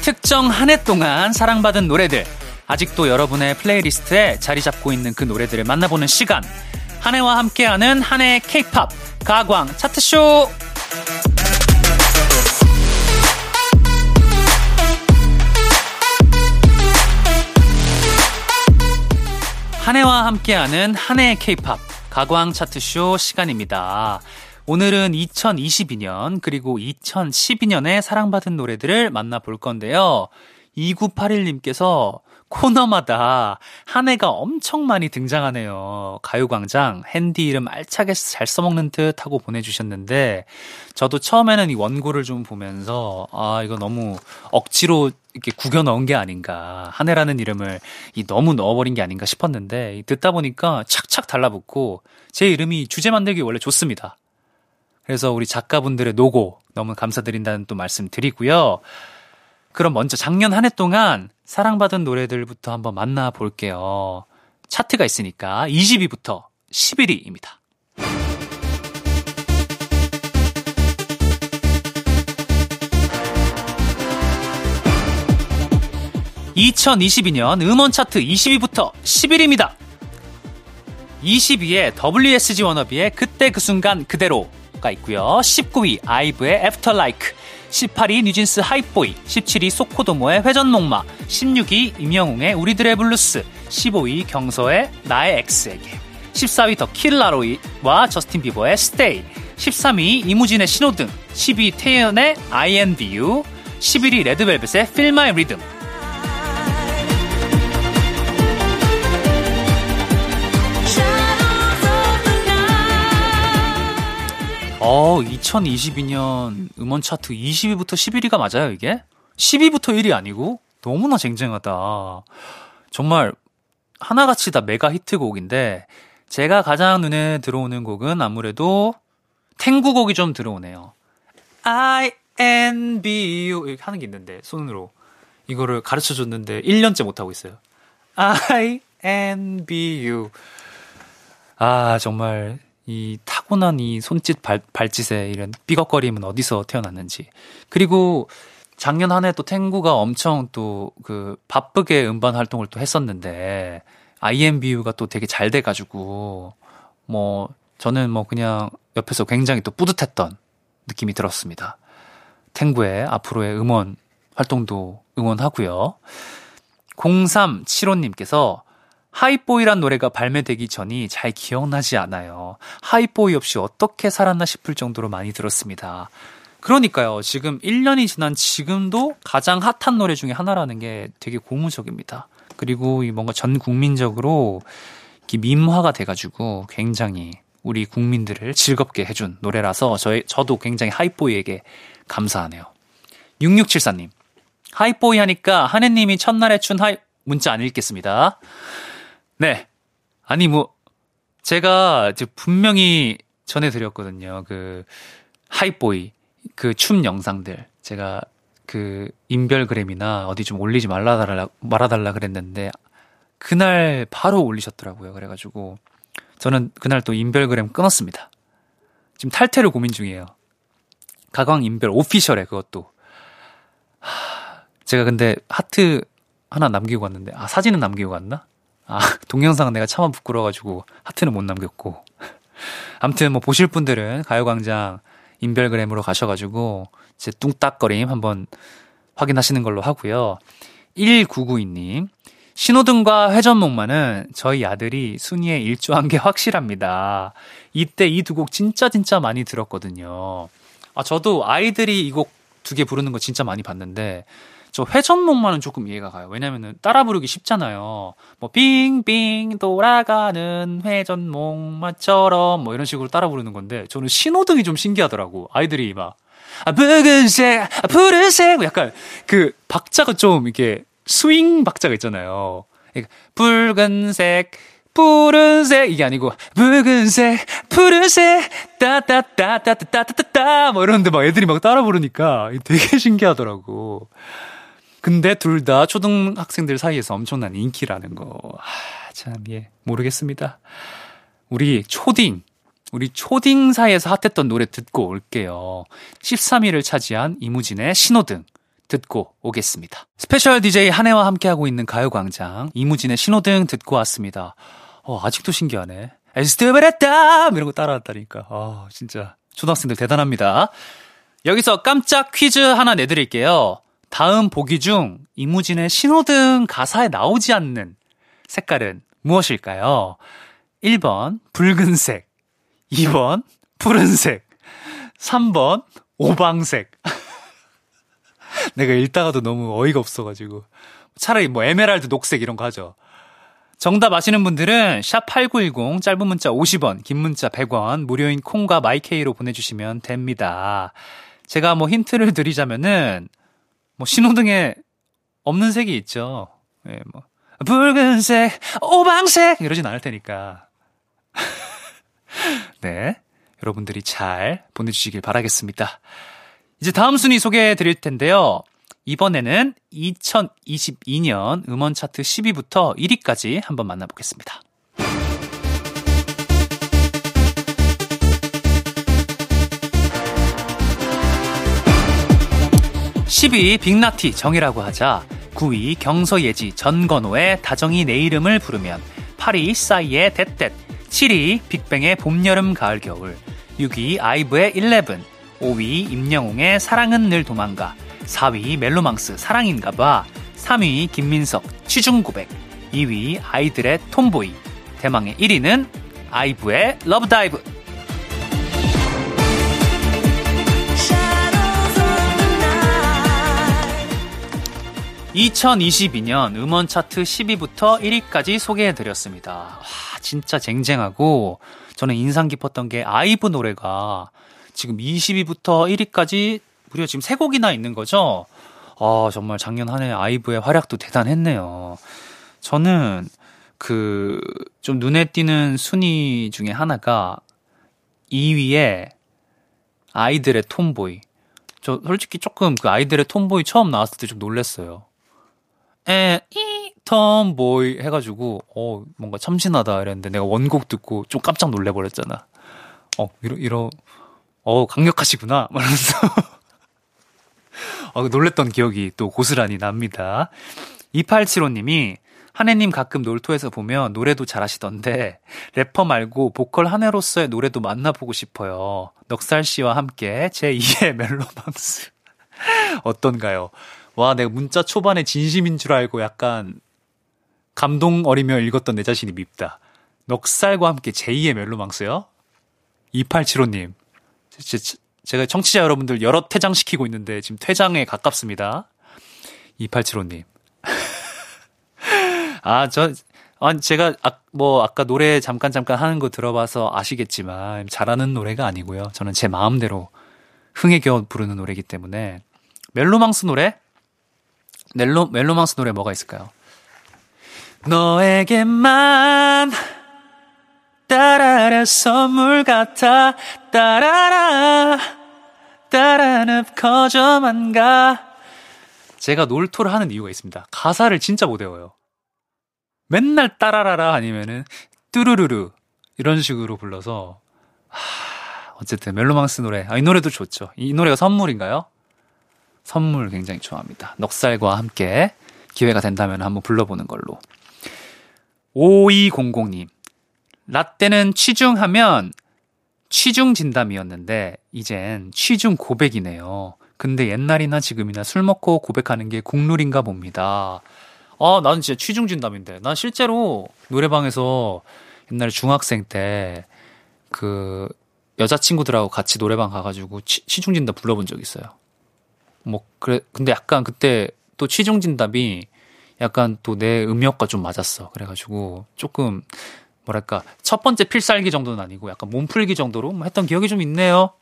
특정 한 해 동안 사랑받은 노래들, 아직도 여러분의 플레이리스트에 자리 잡고 있는 그 노래들을 만나보는 시간, 한 해와 함께하는 한 해의 K-팝 가광 차트쇼. 한 해와 함께하는 한 해의 K-팝 가광 차트쇼 시간입니다. 오늘은 이천이십이 년 그리고 이천십이 년에 사랑받은 노래들을 만나볼 건데요. 이구팔일 님께서 코너마다 한 해가 엄청 많이 등장하네요. 가요광장 핸디 이름 알차게 잘 써먹는 듯 하고 보내주셨는데, 저도 처음에는 이 원고를 좀 보면서 아 이거 너무 억지로 이렇게 구겨 넣은 게 아닌가, 한 해라는 이름을 이 너무 넣어버린 게 아닌가 싶었는데, 듣다 보니까 착착 달라붙고 제 이름이 주제 만들기 원래 좋습니다. 그래서 우리 작가분들의 노고 너무 감사드린다는 또 말씀 드리고요. 그럼 먼저 작년 한 해 동안 사랑받은 노래들부터 한번 만나볼게요. 차트가 있으니까 이십 위부터 십일 위입니다. 이천이십이 년 음원 차트 이십 위부터 십일 위입니다. 이십 위에 더블유에스지 워너비의 그때 그 순간 그대로 가 있고요. 십구 위 아이브의 애프터 라이크, 십팔 위 뉴진스 하이 보이, 십칠 위 소코도모의 회전목마, 십육 위 임영웅의 우리들의 블루스, 십오 위 경서의 나의 엑스에게, 십사 위 더 킬라로이와 저스틴 비버의 스테이, 십삼 위 이무진의 신호등, 십이 위 태연의 아이엔뷰, 십일 위 레드벨벳의 필 마이 리듬. 어, 이천이십이 년 음원 차트 이십 위부터 십일 위가 맞아요, 이게? 십 위부터 일 위 아니고? 너무나 쟁쟁하다. 정말 하나같이 다 메가 히트곡인데, 제가 가장 눈에 들어오는 곡은 아무래도 탱구곡이 좀 들어오네요. 아이엔뷰 이렇게 하는 게 있는데, 손으로 이거를 가르쳐줬는데 일 년째 못하고 있어요. 아이엔뷰. 아, 정말 이 타고난 이 손짓 발, 발짓에 이런 삐걱거림은 어디서 태어났는지. 그리고 작년 한 해 또 탱구가 엄청 또 그 바쁘게 음반 활동을 또 했었는데, 아이엠비유가 또 되게 잘 돼가지고 뭐 저는 뭐 그냥 옆에서 굉장히 또 뿌듯했던 느낌이 들었습니다. 탱구의 앞으로의 음원 활동도 응원하고요. 공삼칠오 님께서 하이보이란 노래가 발매되기 전이 잘 기억나지 않아요. 하이보이 없이 어떻게 살았나 싶을 정도로 많이 들었습니다. 그러니까요. 지금 일 년이 지난 지금도 가장 핫한 노래 중에 하나라는 게 되게 고무적입니다. 그리고 뭔가 전 국민적으로 밈화가 돼가지고 굉장히 우리 국민들을 즐겁게 해준 노래라서 저의, 저도 굉장히 하이보이에게 감사하네요. 육육칠사 님. 하이보이 하니까 한혜님이 첫날에 춘 하이... 문자 안 읽겠습니다. 네. 아니, 뭐, 제가 분명히 전해드렸거든요. 그, 하이보이, 그 춤 영상들. 제가 그, 인별그램이나 어디 좀 올리지 말아달라, 말아달라 그랬는데, 그날 바로 올리셨더라고요. 그래가지고, 저는 그날 또 인별그램 끊었습니다. 지금 탈퇴를 고민 중이에요. 가광 인별 오피셜에 그것도. 하, 제가 근데 하트 하나 남기고 갔는데, 아, 사진은 남기고 갔나? 아, 동영상은 내가 차마 부끄러워가지고 하트는 못 남겼고. 아무튼 뭐 보실 분들은 가요광장 인별그램으로 가셔가지고 제 뚱딱거림 한번 확인하시는 걸로 하고요. 일구구이 님. 신호등과 회전목마는 저희 아들이 순위에 일조한 게 확실합니다. 이때 이 두 곡 진짜 진짜 많이 들었거든요. 아, 저도 아이들이 이 곡 두 개 부르는 거 진짜 많이 봤는데, 저 회전목마는 조금 이해가 가요. 왜냐면은 따라 부르기 쉽잖아요. 뭐 빙빙 돌아가는 회전목마처럼 뭐 이런 식으로 따라 부르는 건데, 저는 신호등이 좀 신기하더라고. 아이들이 막 아, 붉은색, 아, 푸른색, 약간 그 박자가 좀 이렇게 스윙 박자가 있잖아요. 그러니까 붉은색, 푸른색 이게 아니고 붉은색 푸른색 따따따따따따따따 뭐 이러는데 막 애들이 막 따라 부르니까 되게 신기하더라고. 근데 둘 다 초등학생들 사이에서 엄청난 인기라는 거. 아, 참, 예, 모르겠습니다. 우리 초딩, 우리 초딩 사이에서 핫했던 노래 듣고 올게요. 십삼 위를 차지한 이무진의 신호등 듣고 오겠습니다. 스페셜 디제이 한혜와 함께하고 있는 가요광장, 이무진의 신호등 듣고 왔습니다. 어, 아직도 신기하네. 에스트베레땀 이런 거 따라왔다니까. 아, 진짜 초등학생들 대단합니다. 여기서 깜짝 퀴즈 하나 내드릴게요. 다음 보기 중 이무진의 신호등 가사에 나오지 않는 색깔은 무엇일까요? 일 번 붉은색, 이 번 푸른색, 삼 번 오방색. 내가 읽다가도 너무 어이가 없어가지고 차라리 뭐 에메랄드 녹색 이런 거 하죠. 정답 아시는 분들은 샵 팔구일공 짧은 문자 오십 원, 긴 문자 백 원, 무료인 콩과 마이케이로 보내주시면 됩니다. 제가 뭐 힌트를 드리자면은 뭐 신호등에 없는 색이 있죠. 예, 뭐 붉은색, 오방색 이러진 않을 테니까. 네, 여러분들이 잘 보내주시길 바라겠습니다. 이제 다음 순위 소개해 드릴 텐데요. 이번에는 이천이십이 년 음원 차트 십 위부터 일 위까지 한번 만나보겠습니다. 십 위 빅나티 정이라고 하자, 구 위 경서예지 전건호의 다정이 내 이름을 부르면, 팔 위 싸이의 댓댓, 칠 위 빅뱅의 봄, 여름, 가을, 겨울, 육 위 아이브의 일레븐, 오 위 임영웅의 사랑은 늘 도망가, 사 위 멜로망스 사랑인가봐, 삼 위 김민석 취중고백, 이 위 아이들의 톰보이, 대망의 일 위는 아이브의 러브다이브. 이천이십이 년 음원 차트 십 위부터 일 위까지 소개해드렸습니다. 와, 진짜 쟁쟁하고 저는 인상 깊었던 게 아이브 노래가 지금 이십 위부터 일 위까지 무려 지금 세 곡이나 있는 거죠. 아, 정말 작년 한 해 아이브의 활약도 대단했네요. 저는 그 좀 눈에 띄는 순위 중에 하나가 이 위에 아이들의 톰보이. 저 솔직히 조금 그 아이들의 톰보이 처음 나왔을 때 좀 놀랐어요. 에, 이, 톰보이 해가지고 어 뭔가 참신하다 이랬는데 내가 원곡 듣고 좀 깜짝 놀래버렸잖아. 어, 이러, 이러, 어, 강력하시구나 말하면서 어, 놀랬던 기억이 또 고스란히 납니다. 이팔칠오 님이 한혜님 가끔 놀토에서 보면 노래도 잘하시던데 래퍼 말고 보컬 한혜로서의 노래도 만나보고 싶어요. 넉살씨와 함께 제이의 멜로망스 어떤가요? 와, 내가 문자 초반에 진심인 줄 알고 약간 감동 어리며 읽었던 내 자신이 밉다. 넉살과 함께 제이의 멜로망스요? 이팔칠오 님, 제가 청취자 여러분들 여러 퇴장시키고 있는데 지금 퇴장에 가깝습니다. 이팔칠오 님 아, 저, 아니, 제가, 아, 뭐, 아까 노래 잠깐 잠깐 하는 거 들어봐서 아시겠지만, 잘하는 노래가 아니고요. 저는 제 마음대로 흥에 겨워 부르는 노래이기 때문에. 멜로망스 노래? 멜로, 멜로망스 노래 뭐가 있을까요? 너에게만, 따라라 선물 같아, 따라라, 따라는 거저만 가. 제가 놀토를 하는 이유가 있습니다. 가사를 진짜 못 외워요. 맨날 따라라라 아니면은 뚜루루루 이런 식으로 불러서. 하, 어쨌든 멜로망스 노래, 아, 이 노래도 좋죠. 이 노래가 선물인가요? 선물 굉장히 좋아합니다. 넉살과 함께 기회가 된다면 한번 불러보는 걸로. 오이공공 님, 라떼는 취중하면 취중진담이었는데 이젠 취중 고백이네요. 근데 옛날이나 지금이나 술 먹고 고백하는 게 국룰인가 봅니다. 아, 나는 진짜 취중진담인데. 난 실제로 노래방에서 옛날에 중학생 때 그 여자친구들하고 같이 노래방 가가지고 취, 취중진담 불러본 적이 있어요. 뭐, 그래, 근데 약간 그때 또 취중진담이 약간 또 내 음역과 좀 맞았어. 그래가지고 조금, 뭐랄까, 첫 번째 필살기 정도는 아니고 약간 몸풀기 정도로 했던 기억이 좀 있네요.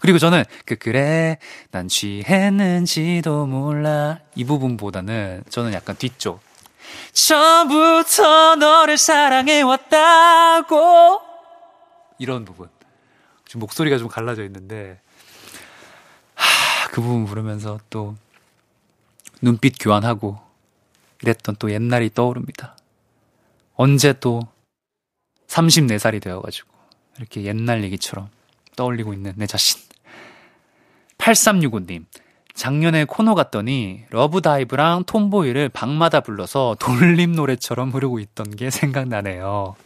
그리고 저는 그 그래 난 취했는지도 몰라 이 부분보다는 저는 약간 뒤쪽 처음부터 너를 사랑해왔다고. 이런 부분. 지금 목소리가 좀 갈라져 있는데, 하, 그 부분 부르면서 또 눈빛 교환하고 이랬던 또 옛날이 떠오릅니다. 언제 또 서른네 살이 되어가지고 이렇게 옛날 얘기처럼 떠올리고 있는 내 자신. 팔삼육오 님, 작년에 코너 갔더니 러브다이브랑 톰보이를 방마다 불러서 돌림 노래처럼 흐르고 있던 게 생각나네요.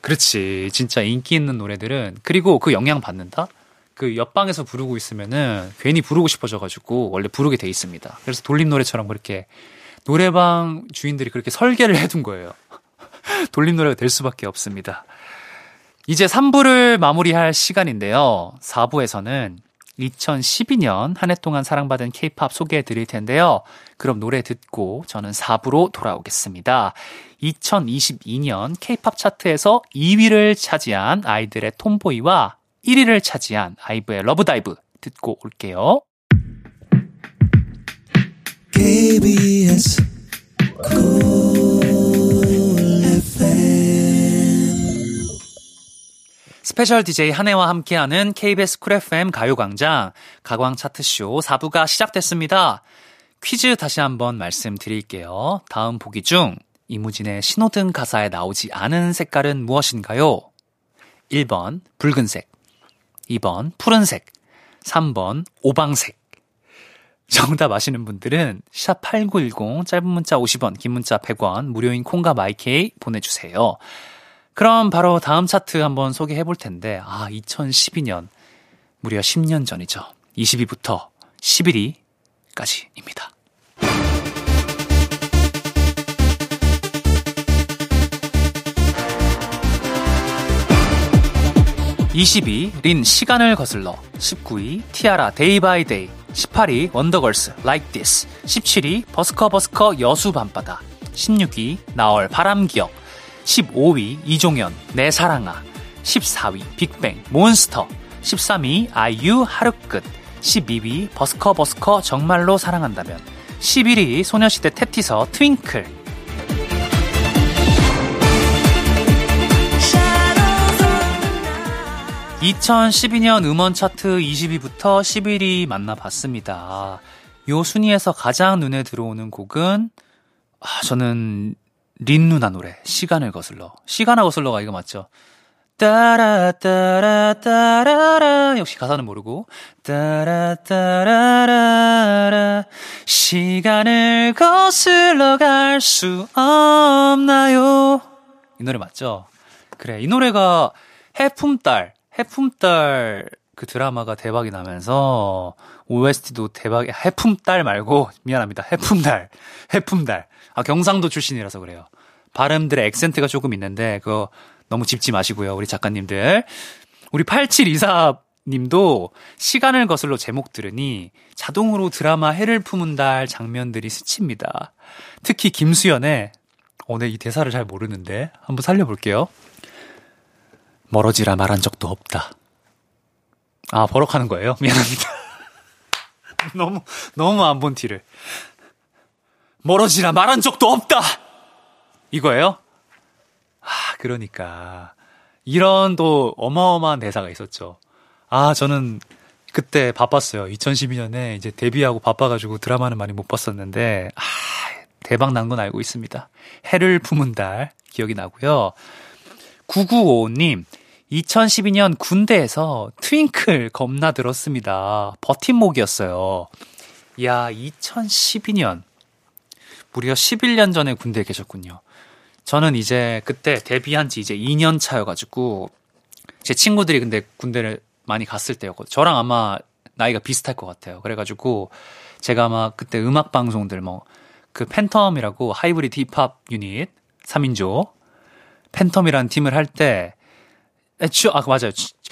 그렇지, 진짜 인기 있는 노래들은, 그리고 그 영향 받는다? 그 옆방에서 부르고 있으면은 괜히 부르고 싶어져가지고 원래 부르게 돼 있습니다. 그래서 돌림 노래처럼 그렇게 노래방 주인들이 그렇게 설계를 해둔 거예요. 돌림 노래가 될 수밖에 없습니다. 이제 삼 부를 마무리할 시간인데요. 사 부에서는 이천십이 년 한 해 동안 사랑받은 K-팝 소개해 드릴 텐데요. 그럼 노래 듣고 저는 사 부로 돌아오겠습니다. 이천이십이 년 K-팝 차트에서 이 위를 차지한 아이들의 톰보이와 일 위를 차지한 아이브의 러브다이브 듣고 올게요. 케이비에스 스페셜 디제이 한혜와 함께하는 케이비에스 쿨 에프엠 가요광장 가광 차트쇼 사 부가 시작됐습니다. 퀴즈 다시 한번 말씀드릴게요. 다음 보기 중 이무진의 신호등 가사에 나오지 않은 색깔은 무엇인가요? 일 번 붉은색, 이 번 푸른색, 삼 번 오방색. 정답 아시는 분들은 샵팔구일공, 짧은 문자 오십 원, 긴 문자 백 원, 무료인 콩과 마이케이 보내주세요. 그럼 바로 다음 차트 한번 소개해 볼 텐데, 아, 이천십이 년, 무려 십 년 전이죠. 이십 위부터 십일 위까지입니다. 이십 위, 린 시간을 거슬러. 십구 위, 티아라 데이 바이 데이. 십팔 위, 원더걸스 Like This. 십칠 위, 버스커버스커 여수 밤바다. 십육 위, 나얼 바람기억. 십오 위 이종현 내 사랑아. 십사 위 빅뱅 몬스터. 십삼 위 아이유 하루끝. 십이 위 버스커버스커 정말로 사랑한다면. 십일 위 소녀시대 테티서 트윙클. 이천십이 년 음원 차트 이십 위부터 십일 위 만나봤습니다. 요 순위에서 가장 눈에 들어오는 곡은, 아, 저는 린 누나 노래 시간을 거슬러. 시간을 거슬러가 이거 맞죠? 따라따라따라라. 역시 가사는 모르고 따라따라라라. 시간을 거슬러 갈 수 없나요? 이 노래 맞죠? 그래, 이 노래가 해품딸 해품딸 그 드라마가 대박이 나면서 오에스티도 대박이. 해품딸 말고, 미안합니다, 해품달. 해품달. 아, 경상도 출신이라서 그래요. 발음들의 액센트가 조금 있는데 그거 너무 짚지 마시고요, 우리 작가님들. 우리 팔칠이사 님도 시간을 거슬러 제목 들으니 자동으로 드라마 해를 품은 달 장면들이 스칩니다. 특히 김수연의, 어, 네, 이 대사를 잘 모르는데 한번 살려볼게요. 멀어지라 말한 적도 없다. 아, 버럭하는 거예요? 미안합니다. 너무 너무 안 본 티를. 멀어지라 말한 적도 없다! 이거예요? 아, 그러니까 이런 또 어마어마한 대사가 있었죠. 아, 저는 그때 바빴어요. 이천십이 년에 이제 데뷔하고 바빠가지고 드라마는 많이 못 봤었는데, 아, 대박 난 건 알고 있습니다. 해를 품은 달 기억이 나고요. 구구오오 님, 이천십이 년 군대에서 트윙클 겁나 들었습니다. 버팀목이었어요. 이야, 이천십이 년, 무려 십일 년 전에 군대에 계셨군요. 저는 이제 그때 데뷔한 지 이제 이 년 차여가지고, 제 친구들이 근데 군대를 많이 갔을 때였고, 저랑 아마 나이가 비슷할 것 같아요. 그래가지고 제가 아마 그때 음악방송들, 뭐 그 팬텀이라고 하이브리드 힙합 유닛 삼 인조 팬텀이라는 팀을 할 때, 아, 맞아요,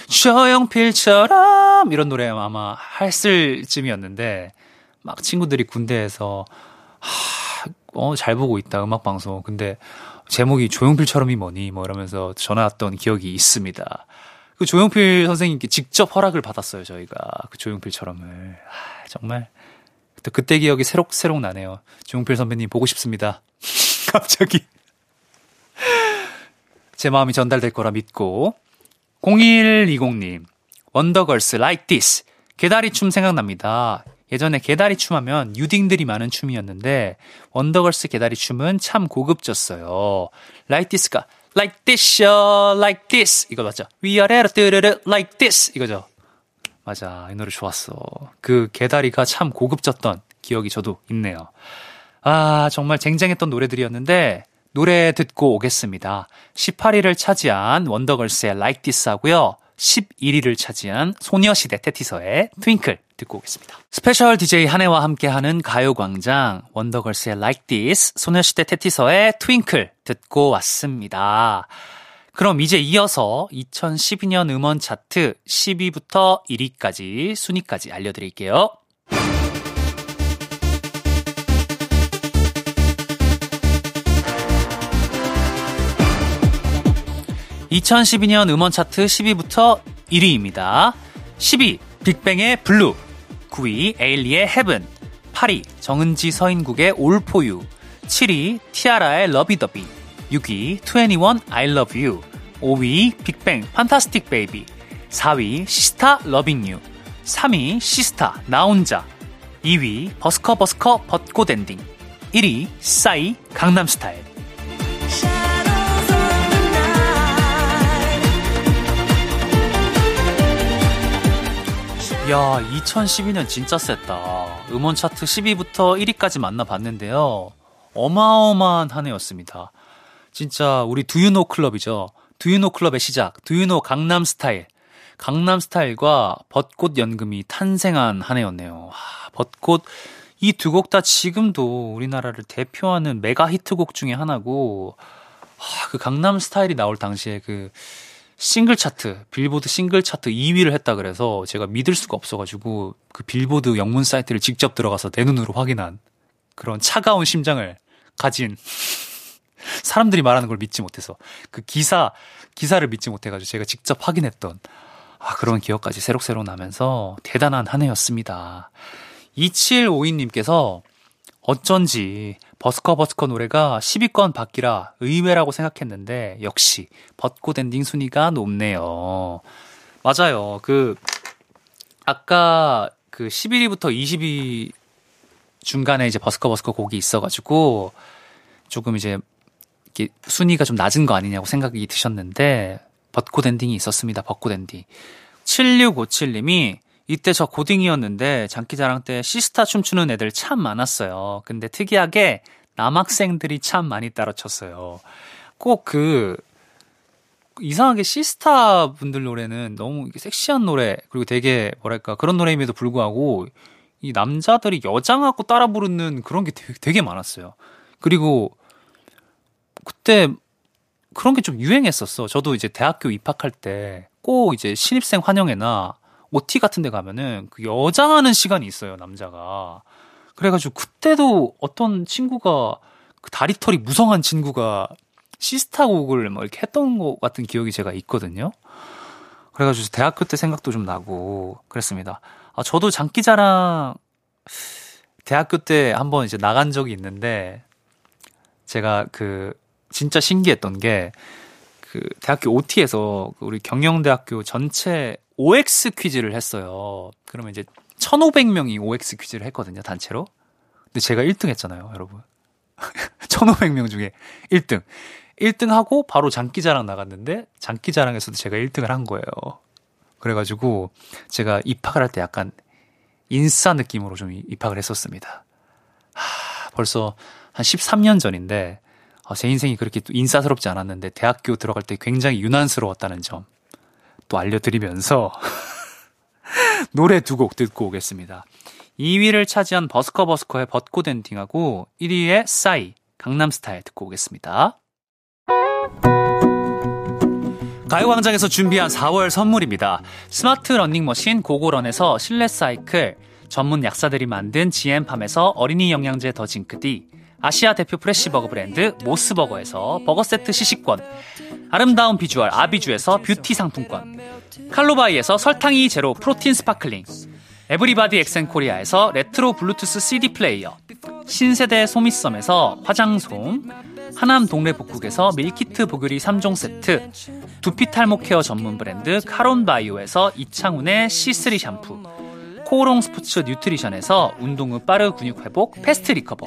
조영필처럼 이런 노래 아마 했을 쯤이었는데, 막 친구들이 군대에서, 하, 어, 잘 보고 있다, 음악방송. 근데 제목이 조용필처럼이 뭐니, 뭐 이러면서 전화 왔던 기억이 있습니다. 그 조용필 선생님께 직접 허락을 받았어요, 저희가. 그 조용필처럼을. 하, 정말 그때 기억이 새록새록 나네요. 조용필 선배님 보고 싶습니다. 갑자기 제 마음이 전달될 거라 믿고. 공일이공님 원더걸스 like this 개다리춤 생각납니다. 예전에 개다리춤 하면 유딩들이 많은 춤이었는데 원더걸스 개다리춤은 참 고급졌어요. like this가 like this, like this 이거 맞죠? 위아래로 뜨르르 like this 이거죠? 맞아, 이 노래 좋았어. 그 개다리가 참 고급졌던 기억이 저도 있네요. 아, 정말 쟁쟁했던 노래들이었는데 노래 듣고 오겠습니다. 십팔 위를 차지한 원더걸스의 Like This 하고요, 십일 위를 차지한 소녀시대 테티서의 트윙클 듣고 오겠습니다. 스페셜 디제이 한혜와 함께하는 가요광장, 원더걸스의 Like This, 소녀시대 테티서의 트윙클 듣고 왔습니다. 그럼 이제 이어서 이천십이 년 음원 차트 십 위부터 일 위까지 순위까지 알려드릴게요. 이천십이 년 음원 차트 십 위부터 일 위입니다. 십 위 빅뱅의 블루, 구 위 에일리의 헤븐, 팔 위 정은지 서인국의 All For You, 칠 위 티아라의 러비더비, 육 위 투애니원 I Love You, 오 위 빅뱅 판타스틱 베이비, 사 위 시스타 러빙 유, 삼 위 시스타 나 혼자, 이 위 버스커 버스커 벚꽃 엔딩, 일 위 싸이 강남스타일. 야, 이천십이 년 진짜 셌다. 음원 차트 십 위부터 일 위까지 만나봤는데요, 어마어마한 한 해였습니다. 진짜 우리 두유노 클럽이죠. 두유노 클럽의 시작, 두유노 강남스타일, 강남스타일과 벚꽃 연금이 탄생한 한 해였네요. 아, 벚꽃, 이 두 곡 다 지금도 우리나라를 대표하는 메가 히트곡 중에 하나고, 아, 그 강남스타일이 나올 당시에 그 싱글 차트, 빌보드 싱글 차트 이 위를 했다 그래서 제가 믿을 수가 없어가지고 그 빌보드 영문 사이트를 직접 들어가서 내 눈으로 확인한 그런 차가운 심장을 가진 사람들이 말하는 걸 믿지 못해서, 그 기사, 기사를 믿지 못해가지고 제가 직접 확인했던, 아, 그런 기억까지 새록새록 나면서 대단한 한 해였습니다. 이칠오이님께서 어쩐지 버스커 버스커 노래가 십 위권 밖이라 의외라고 생각했는데 역시 벚꽃 엔딩 순위가 높네요. 맞아요. 그 아까 그 십일 위부터 이십 위 중간에 이제 버스커 버스커 곡이 있어가지고 조금 이제 순위가 좀 낮은 거 아니냐고 생각이 드셨는데 벚꽃 엔딩이 있었습니다. 벚꽃 엔딩. 칠육오칠님이 이때 저 고딩이었는데 장기자랑 때 시스타 춤추는 애들 참 많았어요. 근데 특이하게 남학생들이 참 많이 따라쳤어요. 꼭 그 이상하게 시스타 분들 노래는 너무 섹시한 노래, 그리고 되게 뭐랄까 그런 노래임에도 불구하고 이 남자들이 여장하고 따라 부르는 그런 게 되게, 되게 많았어요. 그리고 그때 그런 게 좀 유행했었어. 저도 이제 대학교 입학할 때 꼭 이제 신입생 환영회나 오티 같은 데 가면은 그 여장하는 시간이 있어요, 남자가. 그래가지고 그때도 어떤 친구가, 그 다리털이 무성한 친구가 시스타 곡을 뭐 이렇게 했던 것 같은 기억이 제가 있거든요. 그래가지고 대학교 때 생각도 좀 나고 그랬습니다. 아, 저도 장기자랑 대학교 때 한번 이제 나간 적이 있는데 제가 그 진짜 신기했던 게 그 대학교 오티에서 우리 경영대학교 전체 오엑스 퀴즈를 했어요. 그러면 이제 천오백 명이 오엑스 퀴즈를 했거든요, 단체로. 근데 제가 일 등 했잖아요, 여러분. 천오백 명 중에 일 등. 일 등 하고 바로 장기자랑 나갔는데 장기자랑에서도 제가 일 등을 한 거예요. 그래가지고 제가 입학을 할 때 약간 인싸 느낌으로 좀 입학을 했었습니다. 하, 벌써 한 십삼 년 전인데 제 인생이 그렇게 또 인싸스럽지 않았는데 대학교 들어갈 때 굉장히 유난스러웠다는 점 또 알려드리면서 노래 두 곡 듣고 오겠습니다. 이 위를 차지한 버스커버스커의 벚꽃 엔딩하고 일 위의 싸이 강남스타일 듣고 오겠습니다. 가요광장에서 준비한 사월 선물입니다. 스마트 러닝머신 고고런에서 실내 사이클, 전문 약사들이 만든 지엠팜에서 어린이 영양제 더 징크디, 아시아 대표 프레시버거 브랜드 모스버거에서 버거세트 시식권, 아름다운 비주얼 아비주에서 뷰티 상품권, 칼로바이에서 설탕이 제로 프로틴 스파클링, 에브리바디 엑센코리아에서 레트로 블루투스 씨디 플레이어, 신세대 소미썸에서 화장솜, 하남 동래 복국에서 밀키트 보교리 삼 종 세트, 두피 탈모 케어 전문 브랜드 카론바이오에서 이창훈의 씨쓰리 샴푸, 코오롱 스포츠 뉴트리션에서 운동 후 빠른 근육 회복 패스트 리커버,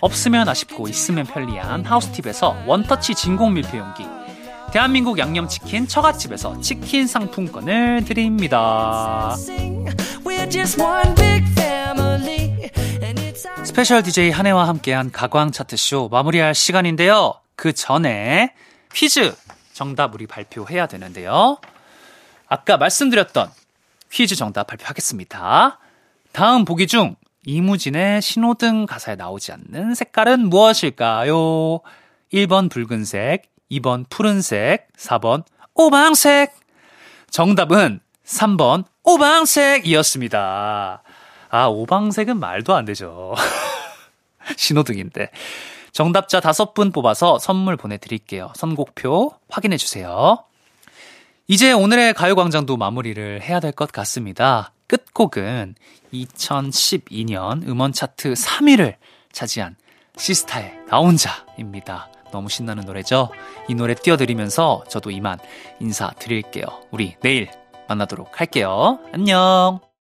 없으면 아쉽고 있으면 편리한 하우스팁에서 원터치 진공 밀폐 용기, 대한민국 양념치킨 처갓집에서 치킨 상품권을 드립니다. 스페셜 디제이 한혜와 함께한 가광 차트쇼 마무리할 시간인데요. 그 전에 퀴즈 정답 우리 발표해야 되는데요. 아까 말씀드렸던 퀴즈 정답 발표하겠습니다. 다음 보기 중 이무진의 신호등 가사에 나오지 않는 색깔은 무엇일까요? 일 번 붉은색, 이 번 푸른색, 사 번 오방색. 정답은 삼 번 오방색이었습니다. 아, 오방색은 말도 안 되죠. 신호등인데. 정답자 다섯 분 뽑아서 선물 보내드릴게요. 선곡표 확인해주세요. 이제 오늘의 가요광장도 마무리를 해야 될 것 같습니다. 끝곡은 이천십이 년 음원차트 삼 위를 차지한 시스타의 나 혼자입니다. 너무 신나는 노래죠? 이 노래 띄워드리면서 저도 이만 인사드릴게요. 우리 내일 만나도록 할게요. 안녕.